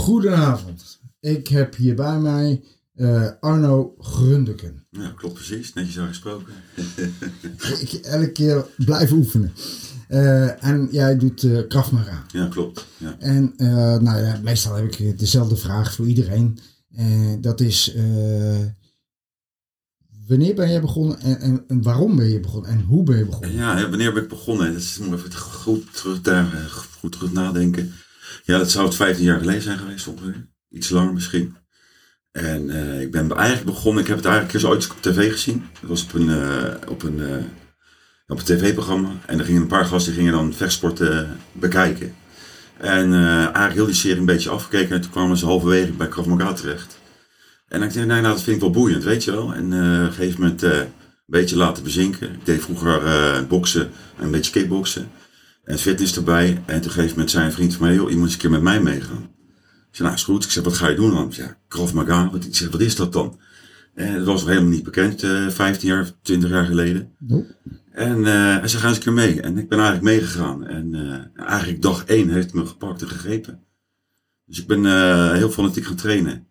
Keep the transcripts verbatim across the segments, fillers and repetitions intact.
Goedenavond. Ik heb hier bij mij uh, Arno Grundeken. Ja, klopt precies. Netjes aangesproken. Ik elke keer blijven oefenen. Uh, en jij doet uh, Krav Maga. Ja, klopt. Ja. En uh, nou ja, meestal heb ik dezelfde vraag voor iedereen. Uh, dat is... Uh, Wanneer ben je begonnen en, en, en waarom ben je begonnen en hoe ben je begonnen? Ja, wanneer ben ik begonnen? Dat is, moet even goed terug, daar, goed terug nadenken. Ja, dat zou het vijftien jaar geleden zijn geweest ongeveer. Iets langer misschien. En uh, ik ben eigenlijk begonnen, ik heb het eigenlijk eens ooit op tv gezien. Dat was op een, uh, op een, uh, op een tv-programma. En er gingen een paar gasten die gingen dan vechtsporten uh, bekijken. En uh, eigenlijk heel die serie een beetje afgekeken. En toen kwamen ze halverwege bij Krav Maga terecht. En ik dacht, nee, nou, dat vind ik wel boeiend, weet je wel. En uh, op een gegeven moment uh, een beetje laten bezinken. Ik deed vroeger uh, boksen en een beetje kickboksen. En fitness erbij. En op een gegeven moment zei een vriend van mij, joh, je moet eens een keer met mij meegaan. Ik zei, nou, is goed. Ik zei, wat ga je doen dan? Ik zei, Krav Maga. Ik zei, wat is dat dan? En dat was nog helemaal niet bekend, uh, vijftien jaar, twintig jaar geleden. Nee. En uh, hij zei, ga eens een keer mee. En ik ben eigenlijk meegegaan. En uh, eigenlijk dag één heeft me gepakt en gegrepen. Dus ik ben uh, heel fanatiek gaan trainen.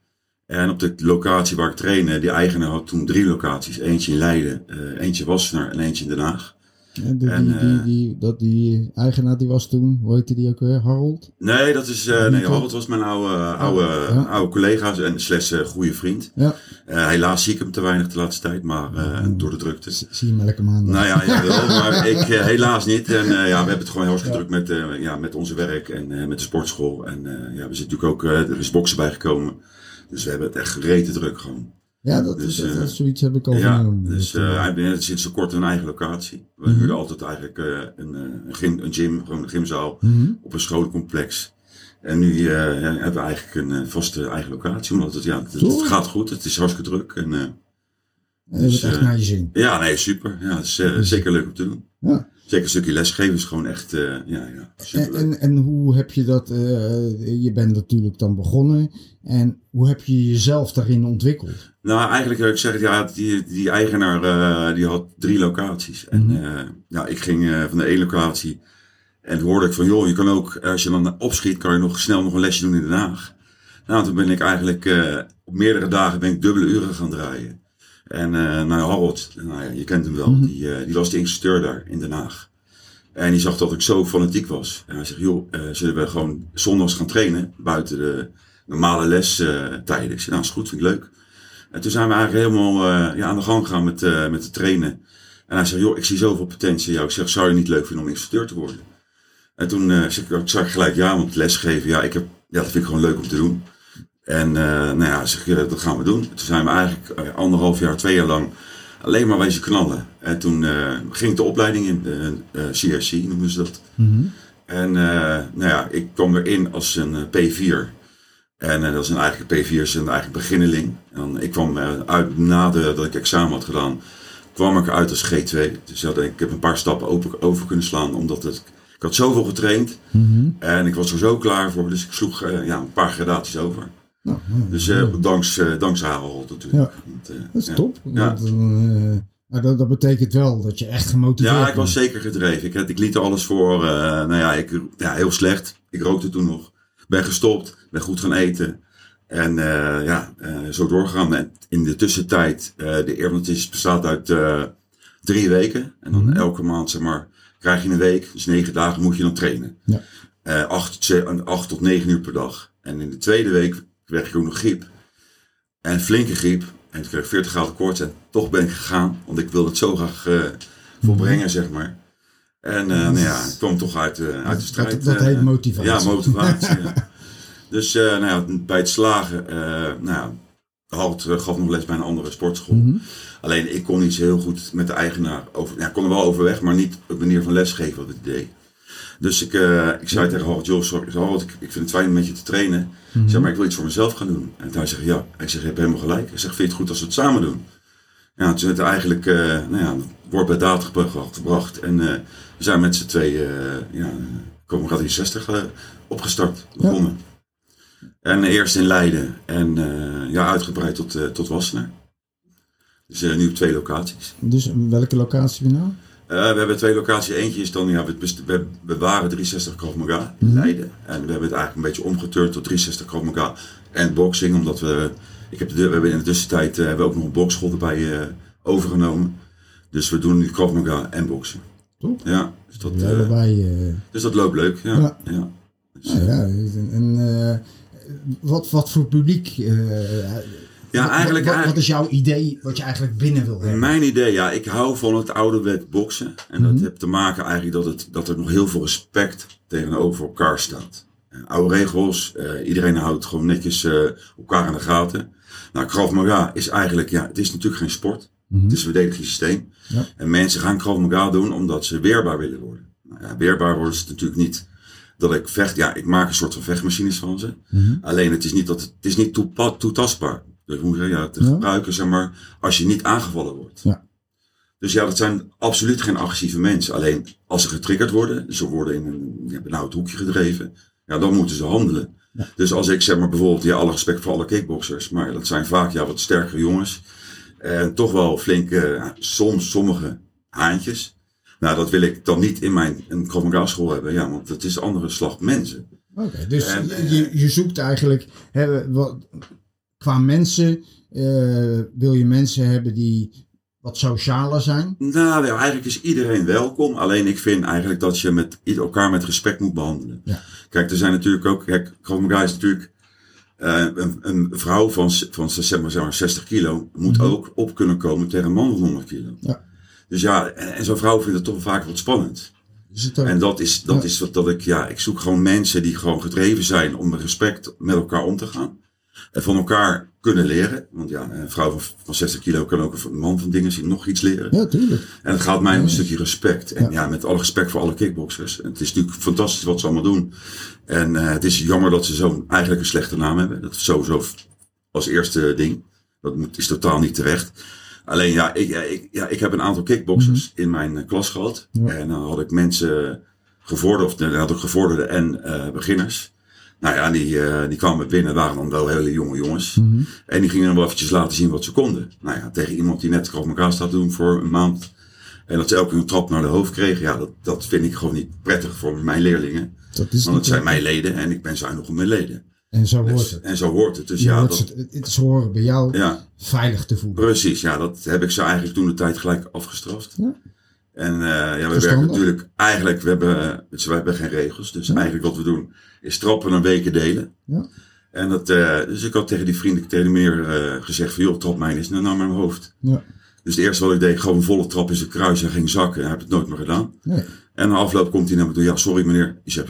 En op de locatie waar ik trainde, die eigenaar had toen drie locaties. Eentje in Leiden, uh, eentje in Wassenaar en eentje in Den Haag. Ja, die, en, uh, die, die, dat die eigenaar die was toen, hoe heette die ook weer, Harold? Nee, dat is, uh, nee Harold was mijn oude, oude, oh, ja. oude collega's en slechts uh, goede vriend. Ja. Uh, helaas zie ik hem te weinig de laatste tijd, maar uh, oh, door de drukte. Z- zie je hem elke maand. Nou ja, ja wel, maar ik uh, helaas niet. En uh, ja, we hebben het gewoon heel erg ja. druk met, uh, ja, met onze werk en uh, met de sportschool. En uh, ja, we zitten natuurlijk ook, uh, er is boksen bijgekomen. Dus we hebben het echt gereten druk gewoon. Ja, dat, dus, dat, dat uh, zoiets heb ik al genomen. Ja, dus hij uh, zit zo kort in een eigen locatie. We mm-hmm. huurden altijd eigenlijk uh, een, een, gym, een gym, gewoon een gymzaal mm-hmm. op een scholencomplex. En nu uh, hebben we eigenlijk een uh, vaste eigen locatie. Omdat het, ja, het, het gaat goed, het is hartstikke druk. En, uh, en dus, het echt uh, naar je zin. Ja, nee, super. Ja, het is uh, dus, zeker leuk om te doen. Ja. Zeker een stukje lesgeven is gewoon echt uh, ja, ja, superleuk. En, en, en hoe heb je dat, uh, je bent natuurlijk dan begonnen. En hoe heb je jezelf daarin ontwikkeld? Nou, eigenlijk heb ik gezegd, ja, die, die eigenaar uh, die had drie locaties. Mm-hmm. En uh, ja, ik ging uh, van de ene locatie en hoorde ik van, joh, je kan ook, als je dan opschiet, kan je nog snel nog een lesje doen in Den Haag. Nou, toen ben ik eigenlijk, uh, op meerdere dagen ben ik dubbele uren gaan draaien. En uh, nou, Harold, nou ja, je kent hem wel, mm-hmm. die, uh, die was de instructeur daar in Den Haag. En die zag dat ik zo fanatiek was. En hij zegt, joh, uh, zullen we gewoon zondags gaan trainen buiten de normale lestijden? Uh, ik zei, nou is goed, vind ik leuk. En toen zijn we eigenlijk helemaal uh, ja, aan de gang gegaan met, uh, met het trainen. En hij zegt, joh, ik zie zoveel potentie in jou. Ik zeg, zou je niet leuk vinden om instructeur te worden? En toen uh, zeg ik, ik zag gelijk ja, want lesgeven, ja, ik heb, ja, dat vind ik gewoon leuk om te doen. En uh, nou ja, zeg, uh, dat gaan we doen. Toen zijn we eigenlijk uh, anderhalf jaar, twee jaar lang alleen maar wezen knallen. En toen uh, ging de opleiding in, de uh, C R C noemen ze dat. Mm-hmm. En uh, nou ja, ik kwam erin als een P vier. En uh, dat is een eigen P vier, is een eigen beginneling. En ik kwam uh, uit, nadat ik examen had gedaan, kwam ik uit als G twee. Dus dat, ik heb een paar stappen open, over kunnen slaan, omdat het... Ik had zoveel getraind mm-hmm. en ik was er zo klaar voor, dus ik sloeg uh, ja, een paar gradaties over. Nou, nou, dus uh, dankzij uh, danks Harold natuurlijk. Ja, want, uh, dat is ja. top. Ja. Dat, uh, dat, dat betekent wel dat je echt gemotiveerd bent. Ja, ik was zeker gedreven. Ik, ik liet er alles voor. Uh, nou ja, ik, ja, heel slecht. Ik rookte toen nog. Ben gestopt. Ben goed gaan eten. En uh, ja, uh, zo doorgegaan. En in de tussentijd, uh, de Erfenis bestaat uit uh, drie weken. En dan mm-hmm. elke maand, zeg maar, krijg je een week. Dus negen dagen moet je dan trainen. Ja. Uh, acht, acht tot negen uur per dag. En in de tweede week kreeg ik ook nog griep. En flinke griep. En toen kreeg ik veertig graden koorts. En toch ben ik gegaan. Want ik wilde het zo graag uh, volbrengen, zeg maar. En uh, nou ja, ik kwam toch uit, uh, uit de strijd. Dat, dat, dat uh, heet motivatie. Ja, motivatie. ja. Dus uh, nou ja, bij het slagen... Uh, nou ja, Halt uh, gaf nog les bij een andere sportschool. Mm-hmm. Alleen ik kon niet zo heel goed met de eigenaar... over. Ja, ik kon er wel overweg, maar niet op manier van lesgeven wat ik deed. Dus ik, uh, ik zei tegen Harold, joh, sorry, Harold, ik, ik vind het fijn om met je te trainen. Mm-hmm. Ik zei, maar ik wil iets voor mezelf gaan doen. En hij zegt, ja. Ik zeg, je hebt helemaal gelijk. Ik zeg, vind je het goed als we het samen doen? Ja, toen werd eigenlijk, uh, nou ja, wordt bij daad gebracht. gebracht. En uh, we zijn met z'n tweeën, uh, ja, komen driehonderdzestig uh, opgestart, begonnen. Ja. En uh, eerst in Leiden en uh, ja, uitgebreid tot, uh, tot Wassenaar. Dus uh, nu op twee locaties. Dus welke locatie we nou? Uh, we hebben twee locaties. Eentje is dan, ja, we, we, we waren drieënzestig Krav Maga in Leiden. En we hebben het eigenlijk een beetje omgeturnd tot drieënzestig Krav Maga en boxing. Omdat we, ik heb de, we hebben in de tussentijd uh, hebben we ook nog een bokschool erbij uh, overgenomen. Dus we doen nu Krav Maga en boksen. Top. Ja, dus dat, ja, daarbij, uh, dus dat loopt leuk. Ja, ja. Ja. Dus, nou ja, en, en uh, wat, wat voor publiek... Uh, Ja, eigenlijk, wat, wat, wat is jouw idee wat je eigenlijk binnen wil hebben? Mijn idee, ja, ik hou van het ouderwet boksen. En dat mm-hmm. heeft te maken eigenlijk dat, het, dat er nog heel veel respect tegenover elkaar staat. En oude regels, eh, iedereen houdt gewoon netjes eh, elkaar in de gaten. Nou, Krav Maga is eigenlijk, ja, het is natuurlijk geen sport. Mm-hmm. Het is een verdedigingssysteem. Ja. En mensen gaan Krav Maga doen omdat ze weerbaar willen worden. Nou ja, weerbaar worden ze natuurlijk niet. Dat ik vecht, ja, ik maak een soort van vechtmachines van ze. Mm-hmm. Alleen het is niet, dat, het is niet toepa- toetastbaar. Dus moet je ja, te ja. gebruiken, zeg maar, als je niet aangevallen wordt. Ja. Dus ja, dat zijn absoluut geen agressieve mensen. Alleen als ze getriggerd worden, ze worden in een ja, benauwd hoekje gedreven, ja, dan moeten ze handelen. Ja. Dus als ik zeg maar bijvoorbeeld, ja, alle respect voor alle kickboxers, maar dat zijn vaak ja, wat sterkere jongens. En toch wel flinke, uh, soms sommige haantjes. Nou, dat wil ik dan niet in mijn Krav Maga school hebben, ja, want het is een andere slag mensen. Oké, okay, dus en, je, je zoekt eigenlijk... Hè, wat, qua mensen, uh, wil je mensen hebben die wat socialer zijn? Nou, ja, eigenlijk is iedereen welkom. Alleen ik vind eigenlijk dat je met, elkaar met respect moet behandelen. Ja. Kijk, er zijn natuurlijk ook... Kijk, Krav Maga is natuurlijk... Uh, een, een vrouw van, van zeg maar, zeg maar zestig kilo moet mm-hmm. ook op kunnen komen tegen een man van honderd kilo. Ja. Dus ja, en, en zo'n vrouw vindt het toch vaak wat spannend. Is het ook? En dat is, dat ja. is wat dat ik... Ja, ik zoek gewoon mensen die gewoon gedreven zijn om met respect met elkaar om te gaan. En van elkaar kunnen leren. Want ja, een vrouw van, van zestig kilo kan ook een man van dingen zien nog iets leren. Ja, tuurlijk. En het gaat mij om een stukje respect. En ja, ja met alle respect voor alle kickboxers. En het is natuurlijk fantastisch wat ze allemaal doen. En uh, het is jammer dat ze zo'n eigenlijk een slechte naam hebben. Dat is sowieso als eerste ding. Dat moet, is totaal niet terecht. Alleen ja, ik, ja, ik, ja, ik heb een aantal kickboxers mm-hmm. in mijn uh, klas gehad. Ja. En dan had ik mensen gevorderd, of dan had ik gevorderde en uh, beginners. Nou ja, die, uh, die kwamen binnen, waren dan wel hele jonge jongens. Mm-hmm. En die gingen dan wel eventjes laten zien wat ze konden. Nou ja, tegen iemand die net Krav Maga staat te doen voor een maand. En dat ze elke keer een trap naar de hoofd kregen. Ja, dat, dat vind ik gewoon niet prettig voor mijn leerlingen. Dat is want het zijn mijn leden en ik ben zuinig op mijn leden. En zo hoort dus, het. En zo hoort het. Dus ja, dat, het, het is horen bij jou ja, veilig te voelen. Precies, ja, dat heb ik ze eigenlijk toen de tijd gelijk afgestraft. Ja. En uh, ja, we Verstandig. werken natuurlijk, eigenlijk, we hebben, dus we hebben geen regels. Dus ja. eigenlijk wat we doen, is trappen en weken delen. Ja. En dat, uh, dus ik had tegen die vrienden, tegen de meer uh, gezegd van, joh, trap mij eens naar mijn hoofd. Ja. Dus het eerste wat ik deed, gewoon een volle trap in zijn kruis en ging zakken. En heb het nooit meer gedaan. Nee. En na afloop komt hij naar me toe, ja, sorry meneer. Ik heb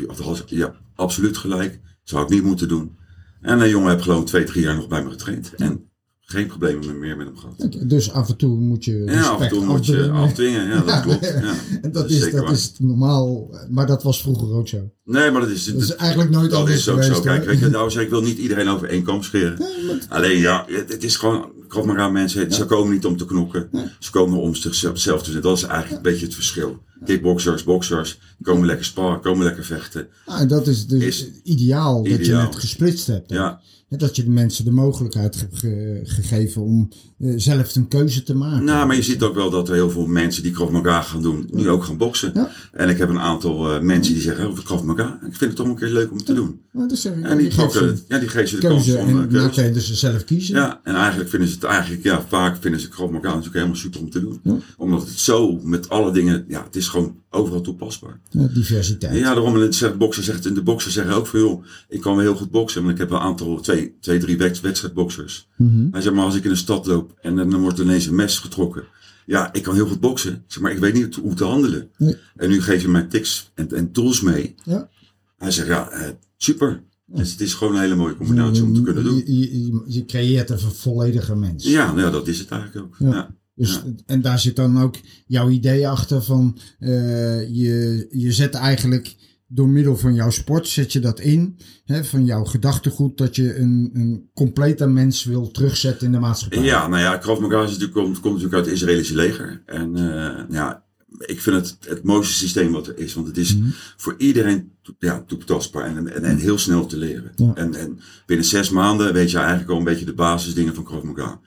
ja, absoluut gelijk. Dat zou ik niet moeten doen. En een jongen heb gewoon twee, drie jaar nog bij me getraind. Ja. En geen problemen meer met hem gehad. Dus af en toe moet je respect ja, af en toe moet je afdwingen. Ja, dat klopt. Ja, en dat, dat, is, dat is normaal. Maar dat was vroeger ook zo. Nee, maar dat is... Dat, dat is eigenlijk nooit dat anders is ook geweest, zo. Kijk, weet je, nou, ik wil niet iedereen over één kam scheren. Nee, maar... Alleen ja, het, het is gewoon... Krav Maga mensen, ja. ze komen niet om te knokken. Ja. Ze komen om zichzelf te zijn. Dat is eigenlijk ja. een beetje het verschil. Kickboxers, boxers, komen ja. lekker sparren, komen lekker vechten. Ah, en dat is dus is ideaal, ideaal dat je het gesplitst hebt. Ja. Dat je de mensen de mogelijkheid hebt ge- gegeven om uh, zelf een keuze te maken. Nou, maar je ziet ook wel dat er heel veel mensen die Krav Maga gaan doen, nu ja. ook gaan boksen. Ja. En ik heb een aantal uh, mensen die zeggen, oh, Krav Maga, ik vind het toch een keer leuk om het te ja. doen. Ja, dat zeg ik. En die geven ze ja, de keuze om uh, keuze. Oké, dus ze zelf kiezen. Ja, en eigenlijk vinden ze het eigenlijk, ja, vaak vinden ze Krav Maga natuurlijk helemaal super om te doen. Ja. Omdat het zo met alle dingen, ja, het is gewoon overal toepasbaar. Ja, diversiteit. Ja, daarom, en de bokser zegt, en de bokser zeggen ook van, joh, ik kan wel heel goed boksen, want ik heb een aantal, twee Twee, drie wedstrijdboksers. Mm-hmm. Hij zegt maar, als ik in de stad loop en dan wordt ineens een mes getrokken. Ja, ik kan heel goed boksen. Zeg maar, ik weet niet hoe te handelen. Nee. En nu geef je mij tips en, en tools mee. Ja. Hij zegt, ja, super. Ja. Dus het is gewoon een hele mooie combinatie om te kunnen doen. Je, je, je creëert een volledige mens. Ja, nou, dat is het eigenlijk ook. Ja. Ja. Dus, ja. En daar zit dan ook jouw idee achter van, uh, je, je zet eigenlijk... Door middel van jouw sport zet je dat in, hè, van jouw gedachtegoed, dat je een, een complete mens wil terugzetten in de maatschappij. Ja, nou ja, Krav Maga natuurlijk, komt, komt natuurlijk uit het Israëlische leger. En uh, ja, ik vind het het mooiste systeem wat er is, want het is mm-hmm. voor iedereen ja, toepasbaar en, en, en heel snel te leren. Ja. En, en binnen zes maanden weet je eigenlijk al een beetje de basisdingen van Krav Maga.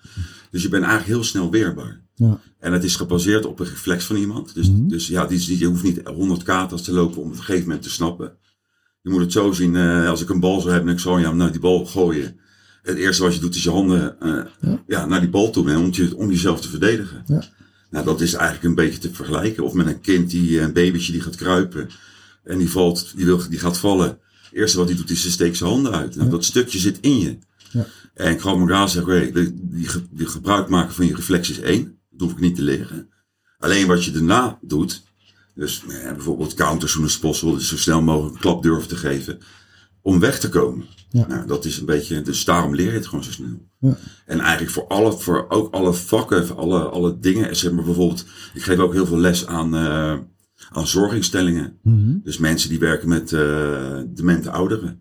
Dus je bent eigenlijk heel snel weerbaar. Ja. En het is gebaseerd op een reflex van iemand. Dus, mm-hmm. dus ja, die, je hoeft niet honderd katers te lopen om op een gegeven moment te snappen. Je moet het zo zien, uh, als ik een bal zou hebben en ik zou ja, naar die bal gooien. Het eerste wat je doet is je handen uh, ja. Ja, naar die bal toe en om, je, om jezelf te verdedigen. Ja. Nou, dat is eigenlijk een beetje te vergelijken. Of met een kind, die een babytje die gaat kruipen en die, valt, die, wil, die gaat vallen. Het eerste wat hij doet is, ze steekt zijn handen uit. Nou, ja. Dat stukje zit in je. Ja. En Krav Maga zegt, hey, die, die gebruik maken van je reflex is één. Dat hoef ik niet te leren. Alleen wat je daarna doet, dus eh, bijvoorbeeld counter soon as possible, dus zo snel mogelijk een klap durven te geven, om weg te komen. Ja. Nou, dat is een beetje, dus daarom leer je het gewoon zo snel. Ja. En eigenlijk voor alle, voor ook alle vakken, voor alle, alle dingen, zeg maar bijvoorbeeld, ik geef ook heel veel les aan, uh, aan zorginstellingen. Mm-hmm. Dus mensen die werken met uh, demente ouderen.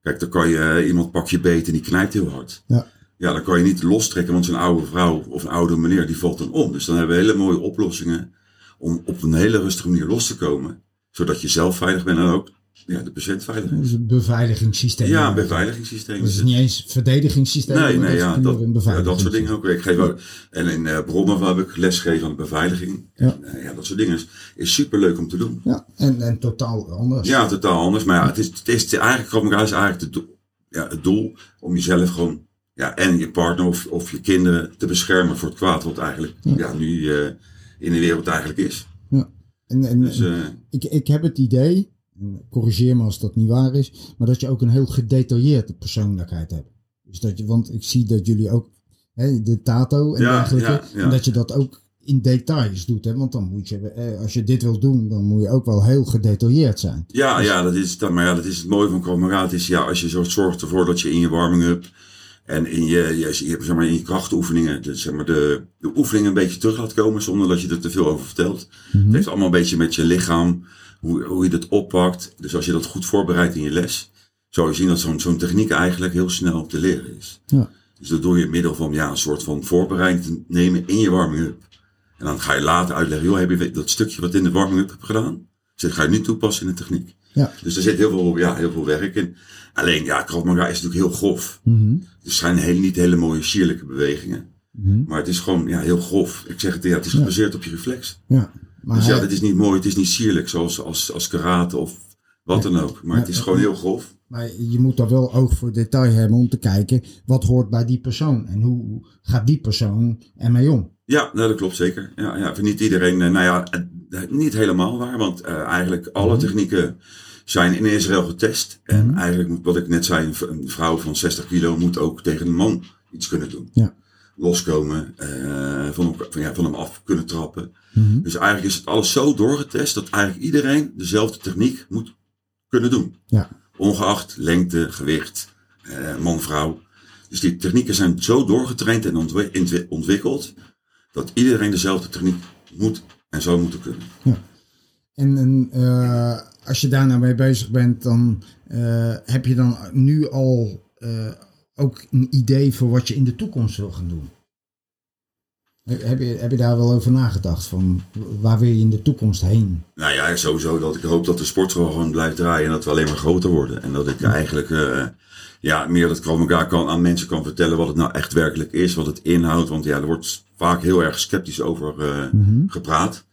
Kijk, dan kan je, iemand pak je beet en die knijpt heel hard. Ja. Ja, dan kan je niet lostrekken, want zo'n oude vrouw of een oude meneer, die valt dan om. Dus dan hebben we hele mooie oplossingen om op een hele rustige manier los te komen. Zodat je zelf veilig bent en ook ja, de patiënt veilig is. Een beveiligingssysteem. Ja, een beveiligingssysteem. Dus het is niet eens een verdedigingssysteem. Nee, nee, ja, dat, ja, dat soort dingen ook. Ik geef ook en in uh, Brommen heb ik lesgegeven aan de beveiliging. Ja. En, uh, ja, dat soort dingen is, is superleuk om te doen. Ja, en, en totaal anders. Ja, totaal anders. Maar ja, het is, het is eigenlijk, Krav Maga is eigenlijk het doel, ja, het doel om jezelf gewoon... Ja, en je partner of, of je kinderen te beschermen voor het kwaad wat eigenlijk ja. Ja, nu uh, in de wereld eigenlijk is. Ja. En, en, dus, uh, en ik, ik heb het idee, corrigeer me als dat niet waar is, maar dat je ook een heel gedetailleerde persoonlijkheid hebt. Dus dat je, want ik zie dat jullie ook hè, de tato en ja, dergelijke, ja, ja. En dat je dat ook in details doet. Hè? Want dan moet je, eh, als je dit wilt doen, dan moet je ook wel heel gedetailleerd zijn. Ja, dus, ja, dat is, maar ja, dat is het mooie van Krav Maga. Ja, als je zo zorgt ervoor dat je in je warming-up en in je, je, je, zeg maar, in je krachtoefeningen, de, zeg maar de, de oefeningen een beetje terug laat komen zonder dat je er te veel over vertelt. Mm-hmm. Het heeft allemaal een beetje met je lichaam, hoe, hoe je dat oppakt. Dus als je dat goed voorbereidt in je les, zou je zien dat zo'n, zo'n techniek eigenlijk heel snel te leren is. Ja. Dus dat doe je in middel van ja, een soort van voorbereiding te nemen in je warming-up. En dan ga je later uitleggen, joh, heb je dat stukje wat in de warming-up hebt gedaan? Dus dat ga je nu toepassen in de techniek. Ja. Dus er zit heel veel, ja, heel veel werk in. Alleen, ja, Krav Maga is natuurlijk heel grof. Mm-hmm. Het zijn heel, niet hele mooie sierlijke bewegingen. Mm-hmm. Maar het is gewoon ja, heel grof. Ik zeg het, ja, het is gebaseerd ja. op je reflex. Ja. Maar dus hij... ja, het is niet mooi, het is niet sierlijk zoals als, als karate of wat ja. dan ook. Maar ja. het is gewoon heel grof. Maar je moet daar wel oog voor detail hebben om te kijken wat hoort bij die persoon. En hoe gaat die persoon ermee om? Ja, nou, dat klopt zeker. Ja, ja, voor niet iedereen, nou ja, niet helemaal waar. Want uh, eigenlijk alle technieken zijn in Israël getest. En mm-hmm. eigenlijk, moet, wat ik net zei, een vrouw van zestig kilo moet ook tegen een man iets kunnen doen. Ja. Loskomen, uh, van, van, ja, van hem af kunnen trappen. Mm-hmm. Dus eigenlijk is het alles zo doorgetest dat eigenlijk iedereen dezelfde techniek moet kunnen doen. Ja. Ongeacht lengte, gewicht, uh, man, vrouw. Dus die technieken zijn zo doorgetraind en ontwi- ontwikkeld... dat iedereen dezelfde techniek moet en zou moeten kunnen. Ja. En, en uh, als je daar nou mee bezig bent, dan uh, heb je dan nu al uh, ook een idee voor wat je in de toekomst wil gaan doen? Heb je, heb je daar wel over nagedacht? Van waar wil je in de toekomst heen? Nou ja, sowieso dat ik hoop dat de sportschool gewoon blijft draaien en dat we alleen maar groter worden. En dat ik ja. eigenlijk uh, ja, meer dat Krav Maga kan aan mensen kan vertellen wat het nou echt werkelijk is, wat het inhoudt. Want ja, er wordt vaak heel erg sceptisch over uh, mm-hmm. gepraat.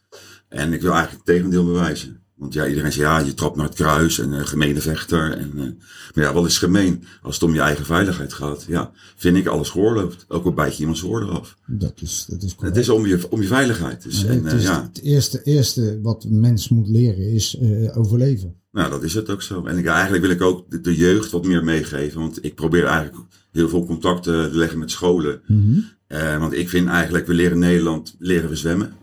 En ik wil eigenlijk het tegendeel bewijzen. Want ja, iedereen zegt ja, je trapt naar het kruis en uh, gemene vechter. En, uh, maar ja, wat is gemeen als het om je eigen veiligheid gaat? Ja, vind ik alles geoorloofd. Ook al bijt je iemands oor eraf. Dat is, dat is het is om je, om je veiligheid. Dus, ja, en, het, is uh, ja. het eerste, eerste wat een mens moet leren is uh, overleven. Nou, dat is het ook zo. En ik, eigenlijk wil ik ook de, de jeugd wat meer meegeven. Want ik probeer eigenlijk heel veel contacten te leggen met scholen. Mm-hmm. Uh, want ik vind eigenlijk, we leren in Nederland, leren we zwemmen.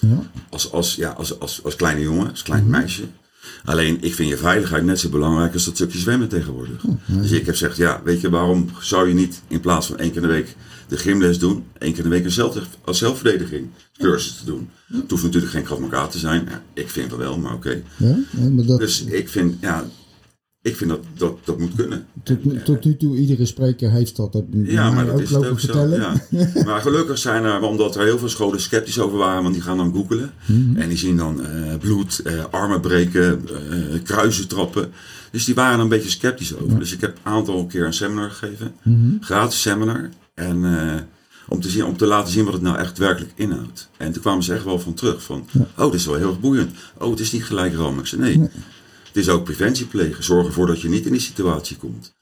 Ja. Als, als, ja, als, als, als kleine jongen, als klein mm-hmm. meisje. Alleen, ik vind je veiligheid net zo belangrijk als dat stukje zwemmen tegenwoordig. Mm-hmm. Dus ik heb gezegd, ja, weet je, waarom zou je niet in plaats van één keer in de week de gymles doen, één keer in de week een zelf, als zelfverdediging cursus te doen. Mm-hmm. Het hoeft natuurlijk geen Krav Maga te zijn. Ja, ik vind het wel, maar oké. Okay. Ja, ja, dat... Dus ik vind, ja... Ik vind dat dat, dat moet kunnen. Tot, en, tot nu toe, iedere spreker heeft dat. dat ja, maar dat ook is ook zo. Vertellen. Ja. Maar gelukkig zijn er, omdat er heel veel scholen sceptisch over waren, want die gaan dan googelen. Mm-hmm. En die zien dan uh, bloed, uh, armen breken, uh, kruisen trappen. Dus die waren er een beetje sceptisch over. Ja. Dus ik heb een aantal keer een seminar gegeven. Mm-hmm. Gratis seminar. En uh, om te, zien, om te laten zien wat het nou echt werkelijk inhoudt. En toen kwamen ze echt wel van terug. Van, ja. Oh, dit is wel heel erg boeiend. Oh, het is niet gelijk rammen. Ik zei, nee. nee. Het is ook preventie plegen. Zorg ervoor dat je niet in die situatie komt.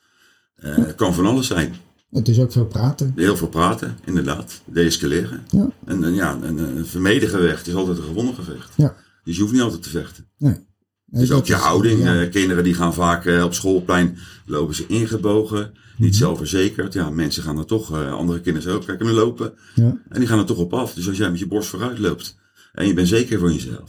Uh, ja. Het kan van alles zijn. Het is ook veel praten. Heel veel praten, inderdaad. Deescaleren. Ja. En, en ja, een, een vermeden gevecht is altijd een gewonnen gevecht. Ja. Dus je hoeft niet altijd te vechten. Nee. Nee, dus ook je houding. Ja. Uh, kinderen die gaan vaak uh, op schoolplein lopen ze ingebogen. Mm-hmm. Niet zelfverzekerd. Ja, mensen gaan er toch, uh, andere kinderen ook, kijken en lopen. Ja. En die gaan er toch op af. Dus als jij met je borst vooruit loopt en je bent zeker van jezelf.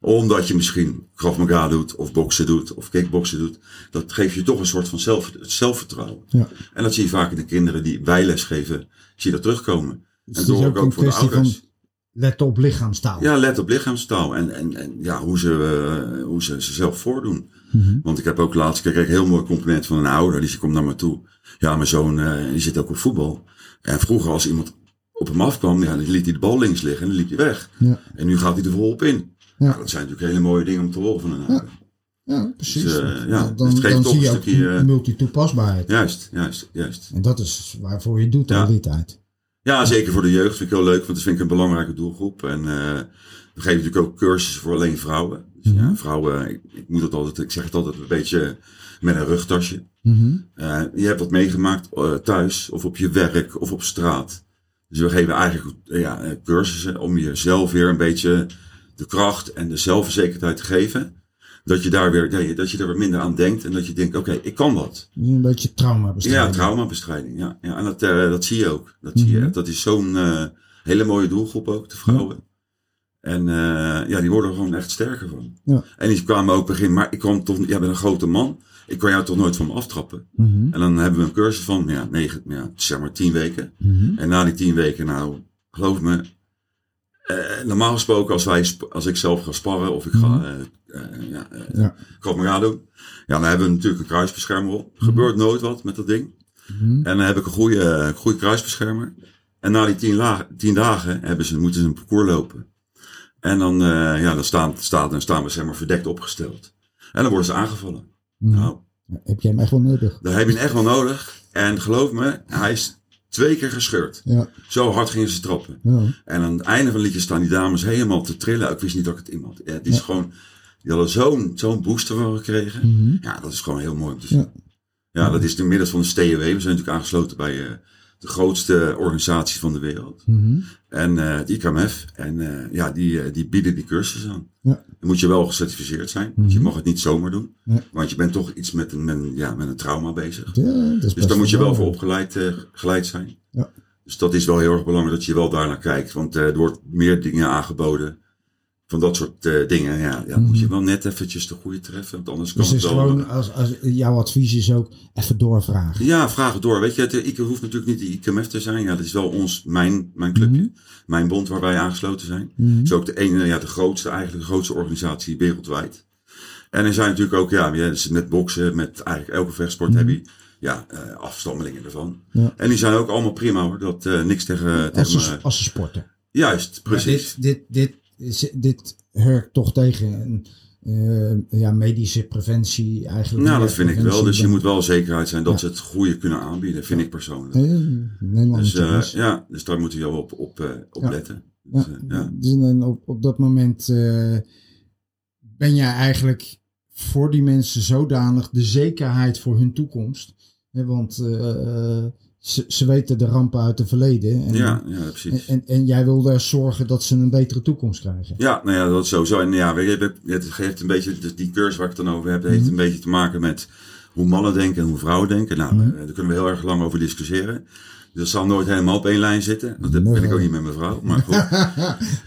Omdat je misschien Krav Maga doet of boksen doet of kickboksen doet. Dat geeft je toch een soort van zelf, zelfvertrouwen. Ja. En dat zie je vaak in de kinderen die wij lesgeven. Zie je dat terugkomen. Dus en dat hoor ik ook voor de ouders. Van... Let op lichaamstaal. Ja, let op lichaamstaal. En, en, en ja, hoe ze, uh, hoe ze zichzelf voordoen. Mm-hmm. Want ik heb ook laatst, ik kreeg een heel mooi compliment van een ouder. Die komt naar me toe. Ja, mijn zoon uh, die zit ook op voetbal. En vroeger als iemand op hem afkwam, ja, dan liet hij de bal links liggen en dan liep hij weg. Ja. En nu gaat hij er volop in. Ja. Nou, dat zijn natuurlijk hele mooie dingen om te horen van een ouder. Ja, ja precies. Dus, uh, ja, ja, dan het dan zie je ook uh, multitoepasbaarheid. Juist, juist, juist. En dat is waarvoor je het doet ja. al die tijd. Ja, zeker voor de jeugd vind ik heel leuk, want dat vind ik een belangrijke doelgroep. En uh, we geven natuurlijk ook cursussen voor alleen vrouwen. Dus, mm-hmm. ja, vrouwen, ik, ik, moet het altijd, ik zeg het altijd een beetje met een rugtasje. Mm-hmm. Uh, je hebt wat meegemaakt uh, thuis, of op je werk, of op straat. Dus we geven eigenlijk uh, ja, cursussen om jezelf weer een beetje de kracht en de zelfverzekerdheid te geven. Dat je daar weer, nee, dat je er weer minder aan denkt en dat je denkt, oké, okay, ik kan wat. Een beetje traumabestrijding. Ja, traumabestrijding. Ja, ja. En dat, uh, dat zie je ook. Dat, mm-hmm. zie je, dat is zo'n uh, hele mooie doelgroep ook, de vrouwen. Ja. En uh, ja, die worden er gewoon echt sterker van. Ja. En die kwamen ook begin, maar ik kwam toch, jij bent een grote man, ik kan jou toch nooit van me aftrappen. Mm-hmm. En dan hebben we een cursus van, ja, negen, ja zeg maar tien weken. Mm-hmm. En na die tien weken, nou, geloof me, Uh, normaal gesproken, als, wij, als ik zelf ga sparren of ik ga mm-hmm. uh, uh, ja, uh, ja. Krav Maga doen, ja, dan hebben we natuurlijk een kruisbeschermer op. Er gebeurt mm-hmm. nooit wat met dat ding. Mm-hmm. En dan heb ik een goede, een goede kruisbeschermer. En na die tien, la- tien dagen hebben ze, moeten ze een parcours lopen. En dan, uh, ja, dan staan, staan, staan we zeg maar verdekt opgesteld. En dan worden ze aangevallen. Mm-hmm. Nou, heb jij hem echt wel nodig? Daar heb je hem echt wel nodig. En geloof me, hij is... Twee keer gescheurd. Ja. Zo hard gingen ze trappen. Ja. En aan het einde van het liedje staan die dames helemaal te trillen. Ik wist niet dat ik het in had. Ja, het is ja. gewoon, die hadden zo'n, zo'n booster van gekregen. Mm-hmm. Ja, dat is gewoon heel mooi om te zien. Ja, ja dat is inmiddels van de st a w. We zijn natuurlijk aangesloten bij uh, de grootste organisatie van de wereld. Mm-hmm. En uh, het I K M F. En uh, ja, die, uh, die bieden die cursussen aan. Ja. Dan moet je wel gecertificeerd zijn. Mm-hmm. Dus je mag het niet zomaar doen. Ja. Want je bent toch iets met een, met een, ja, met een trauma bezig. Ja, dus daar moet je wel voor opgeleid uh, geleid zijn. Ja. Dus dat is wel heel erg belangrijk dat je wel daarnaar kijkt. Want uh, er wordt meer dingen aangeboden. Van dat soort uh, dingen. Ja, ja mm-hmm. moet je wel net eventjes de goede treffen. Want anders kan dus het wel. Dus gewoon als, als jouw advies is ook even doorvragen. Ja, vraag het door. Weet je, het, ik hoef natuurlijk niet de I K M F te zijn. Ja, dat is wel ons, mijn, mijn clubje. Mm-hmm. Mijn bond waar wij aangesloten zijn. Mm-hmm. Dat is ook de ene, ja, de grootste, eigenlijk de grootste organisatie wereldwijd. En er zijn natuurlijk ook, ja, met boksen, met eigenlijk elke vechtsport mm-hmm. heb je. Ja, uh, afstammelingen ervan. Ja. En die zijn ook allemaal prima hoor. Dat uh, niks tegen. Als, tegen ze, als ze sporten. Juist, precies. Ja, dit, dit, dit. Dit hurkt toch tegen en, uh, ja, medische preventie eigenlijk. Nou, dat vind ik wel. Dus je moet wel zekerheid zijn dat ja. ze het goede kunnen aanbieden, vind ja. ik persoonlijk. Nee, dus, uh, ja, dus daar moeten we wel op, op, uh, op ja. letten. Dus, ja. Uh, ja. Dus dan op, op dat moment uh, ben jij eigenlijk voor die mensen zodanig de zekerheid voor hun toekomst. Hè, want... Uh, Ze, ze weten de rampen uit het verleden. En, ja, ja, precies. En, en, en jij wil daar zorgen dat ze een betere toekomst krijgen. Ja, nou ja, dat is sowieso. En ja, het geeft een beetje, dus die cursus waar ik het dan over heb, heeft mm-hmm. een beetje te maken met hoe mannen denken en hoe vrouwen denken. Nou, mm-hmm. daar kunnen we heel erg lang over discussiëren. Dus dat zal nooit helemaal op één lijn zitten. Want dat nee, ben ik ook niet met mijn vrouw. Maar goed.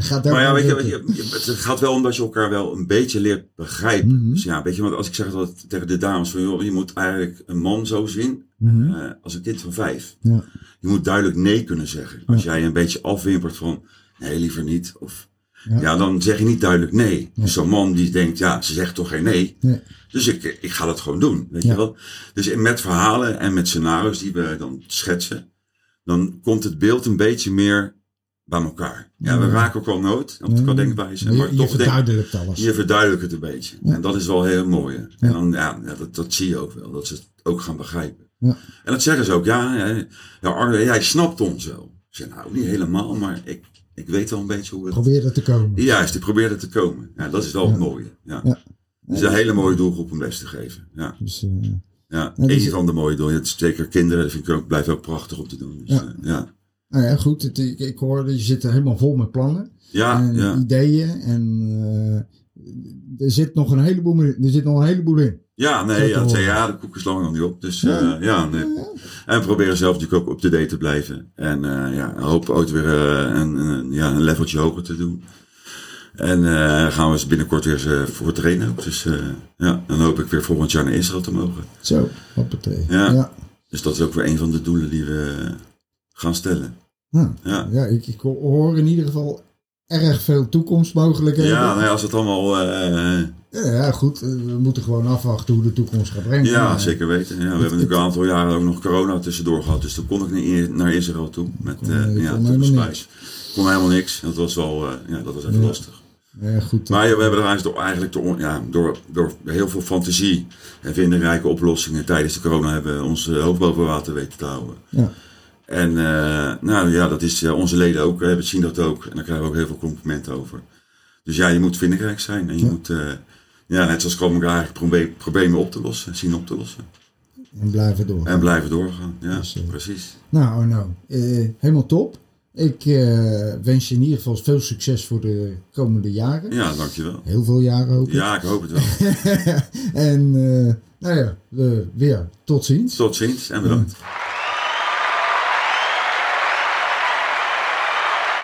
gaat maar ja, weet je, je, het gaat wel om dat je elkaar wel een beetje leert begrijpen. Mm-hmm. Dus ja, weet je, want als ik zeg dat tegen de dames van joh, je moet eigenlijk een man zo zien. Mm-hmm. Uh, als een kind van vijf. Ja. Je moet duidelijk nee kunnen zeggen. Als ja. jij een beetje afwimpert van nee, liever niet. Of, ja. ja, dan zeg je niet duidelijk nee. Ja. Dus zo'n man die denkt, ja, ze zegt toch geen nee. nee. Dus ik, ik ga dat gewoon doen. Weet ja. je wel? Dus met verhalen en met scenario's die we dan schetsen. Dan komt het beeld een beetje meer bij elkaar. Ja, we raken ook al nood op de denkwijze. Maar je, je verduidelijkt denk, alles. Je verduidelijkt het een beetje. Ja. En dat is wel heel mooi. Ja. En dan, ja, dat, dat zie je ook wel. Dat ze het ook gaan begrijpen. Ja. En dat zeggen ze ook. Ja, ja, ja Arno, jij snapt ons wel. zei, nou, niet helemaal, maar ik, ik weet wel een beetje hoe het... Probeer het te komen. Juist, ik probeer het te komen. Ja, dat is wel het ja. mooie. Ja. Ja. Het is een hele mooie doelgroep om les te geven. Ja, dus, uh, ja, ja dus, een van de mooie doelgroepen. Zeker kinderen, dat vind ik ook, blijft ook prachtig om te doen. Dus, ja. Uh, ja. Nou ja, goed. Het, ik, ik hoor, je zit er helemaal vol met plannen. Ja, en ja. ideeën en... Uh, er zit nog een heleboel in. Er zit nog een heleboel in. Ja, nee, ja, twee jaar, de koek is lang nog niet op. Dus ja, uh, ja nee. En proberen zelf natuurlijk ook up-to-date te blijven. En uh, ja, hoop ooit weer uh, een, een, ja, een leveltje hoger te doen. En uh, gaan we binnenkort weer uh, voor trainen. Dus uh, ja, dan hoop ik weer volgend jaar naar Israël te mogen. Zo, hoppatee. Ja. ja. Dus dat is ook weer een van de doelen die we gaan stellen. Ja, ja. ja ik, ik hoor in ieder geval... erg veel toekomstmogelijkheden. Ja, nee, als het allemaal... Uh... Ja, ja, goed. We moeten gewoon afwachten hoe de toekomst gaat brengen. Ja, zeker weten. Ja, we het, hebben natuurlijk een aantal jaren ook nog corona tussendoor gehad. Dus toen kon ik naar Israël toe. Met kon, uh, ja, kon helemaal niks. Kon helemaal niks. Dat was wel... Uh, ja, dat was even ja. lastig. Ja, goed. Maar ja, we hebben er door, eigenlijk door, ja, door, door heel veel fantasie... en vindingrijke oplossingen tijdens de corona... hebben we ons hoofd boven water weten te houden. Ja. En uh, nou ja, dat is uh, onze leden ook, hebben zien dat ook. En daar krijgen we ook heel veel complimenten over. Dus ja, je moet vindingrijk zijn. En je ja. moet, uh, ja, net zoals Krav Maga eigenlijk proberen, problemen op te lossen, zien op te lossen. En blijven doorgaan. En blijven doorgaan, ja, dus, uh, precies. Nou, nou, uh, helemaal top. Ik uh, wens je in ieder geval veel succes voor de komende jaren. Ja, dankjewel. Heel veel jaren hoop ik. Ja, ik hoop het wel. en uh, nou ja, uh, weer tot ziens. Tot ziens en bedankt. Uh,